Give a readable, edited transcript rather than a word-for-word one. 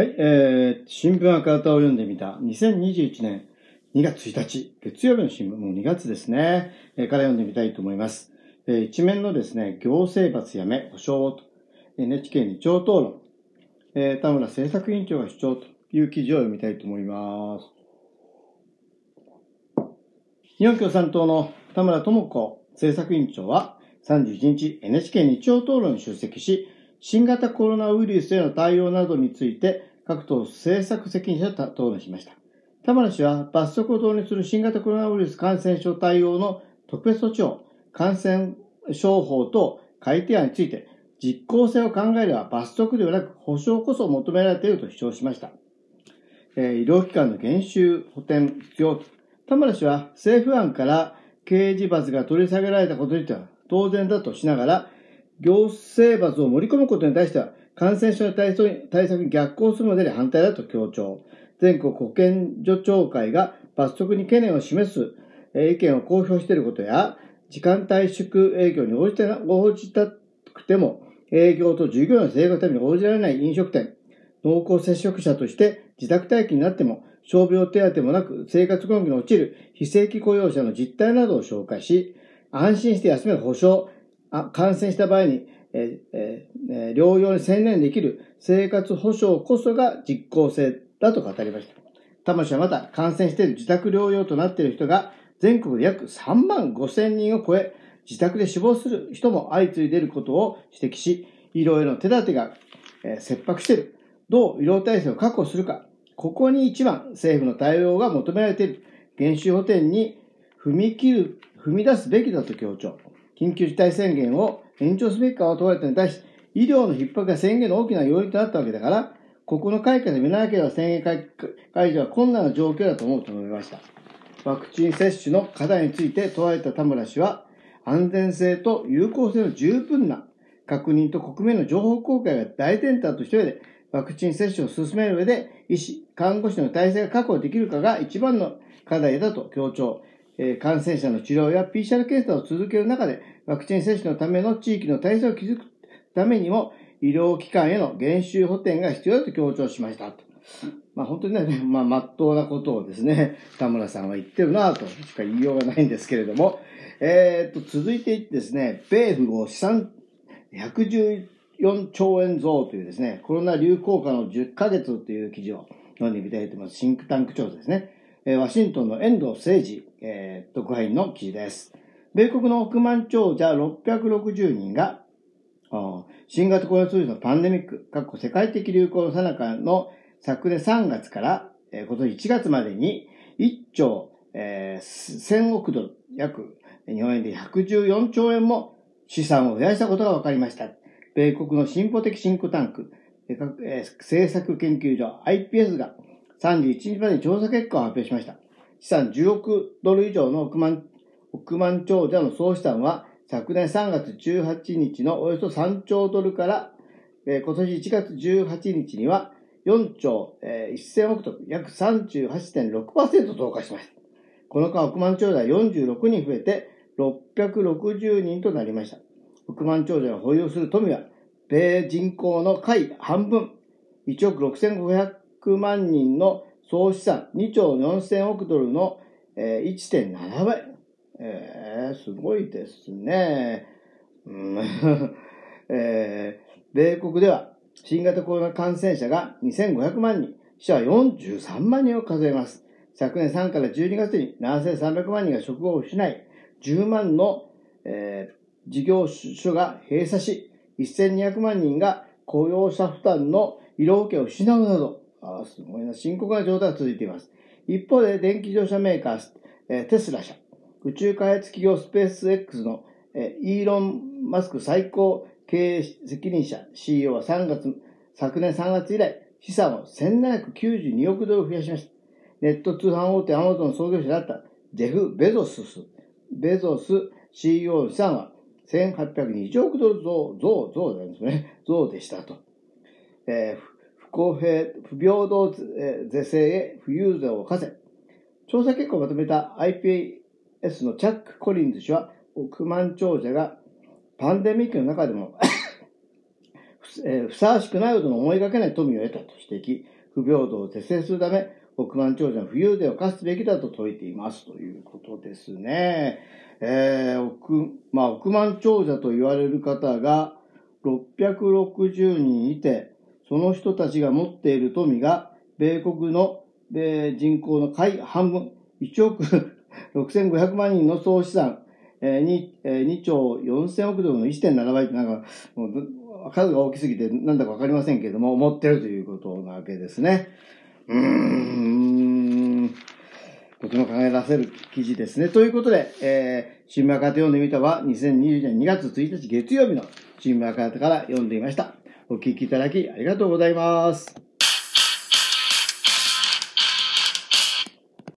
はい、新聞赤歌を読んでみた2021年2月1日、月曜日の新聞、もう2月ですね、から読んでみたいと思います。一面のですね、行政罰やめ、保障をと、NHK 2超討論、田村政策委員長が主張という記事を読みたいと思います。日本共産党の田村智子政策委員長は31日 NHK 2超討論に出席し、新型コロナウイルスへの対応などについて各党政策責任者と討論しました。田村氏は罰則を導入する新型コロナウイルス感染症対応の特別措置を感染症法等改定案について実効性を考えれば罰則ではなく補償こそ求められていると主張しました。医療機関の減収補填必要と。田村氏は政府案から刑事罰が取り下げられたことについては当然だとしながら行政罰を盛り込むことに対しては感染症の対策に逆行するまでに反対だと強調。全国保健所長会が罰則に懸念を示す意見を公表していることや、時間短縮営業に応じたくても、営業と従業員の生活のために応じられない飲食店、濃厚接触者として自宅待機になっても、傷病手当もなく生活困窮に陥る非正規雇用者の実態などを紹介し、安心して休める保障、感染した場合に、療養に専念できる生活保障こそが実効性だと語りました。田村氏はまた感染している自宅療養となっている人が全国で約3万5千人を超え、自宅で死亡する人も相次いでいることを指摘し、医療への手立てが切迫している。どう医療体制を確保するか。ここに一番政府の対応が求められている。減収補填に踏み出すべきだと強調。緊急事態宣言を延長すべきかを問われたのに対し、医療の逼迫が宣言の大きな要因となったわけだから、ここの会見で見なければ宣言解除は困難な状況だと思うと述べました。ワクチン接種の課題について問われた田村氏は、安全性と有効性の十分な確認と国民の情報公開が大前提とした上で、ワクチン接種を進める上で、医師、看護師の体制が確保できるかが一番の課題だと強調。感染者の治療や PCR 検査を続ける中で、ワクチン接種のための地域の体制を築くためにも、医療機関への減収補填が必要だと強調しました。本当にね、まっとうなことをですね、田村さんは言ってるなぁとしか言いようがないんですけれども、続いてですね、米富豪資産114兆円増というですね、コロナ流行下の10ヶ月という記事を読んでみたいと思います。シンクタンク調査ですね。ワシントンの遠藤誠治特派員の記事です。米国の億万長者660人が、新型コロナウイルスのパンデミック、世界的流行の最中の昨年3月から、今年1月までに1兆、1000億ドル、約日本円で114兆円も資産を増やしたことが分かりました。米国の進歩的シンクタンク、政策研究所 IPS が31日までに調査結果を発表しました。資産10億ドル以上の億万長者の総資産は昨年3月18日のおよそ3兆ドルから、今年1月18日には4兆、1000億ドル、約 38.6% 増加しました。この間億万長者は46人増えて660人となりました。億万長者が保有する富は米人口の半分、1億6500万人の総資産2兆4000億ドルの 1.7 倍。すごいですね。米国では新型コロナ感染者が2500万人、死者は43万人を数えます。昨年3から12月に7300万人が職を失い、10万の、事業所が閉鎖し、1200万人が雇用者負担の医療保険を失うなど、すごいな。深刻な状態が続いています。一方で、電気自動車メーカー、テスラ社、宇宙開発企業スペース X の、イーロン・マスク最高経営責任者 CEO は昨年3月以来、資産を1792億ドル増やしました。ネット通販大手 Amazon 創業者だったジェフ・ベゾス CEO の資産は1820億ドル増でしたと。不平等是正へ富裕税を課せ。調査結果をまとめた IPS のチャック・コリンズ氏は、億万長者がパンデミックの中でもふさわしくないほどの思いがけない富を得たと指摘、不平等を是正するため、億万長者の富裕税を課すべきだと説いていますということですね。億万長者と言われる方が660人いて、その人たちが持っている富が、米国の人口の半分、1億6500万人の総資産に2兆4000億ドルの 1.7 倍って、なんか、数が大きすぎて何だかわかりませんけれども、持ってるということなわけですね。とても考え出せる記事ですね。ということで、新聞赤旗読んでみたは、2020年2月1日月曜日の新聞赤旗から読んでみました。お聞きいただきありがとうございます。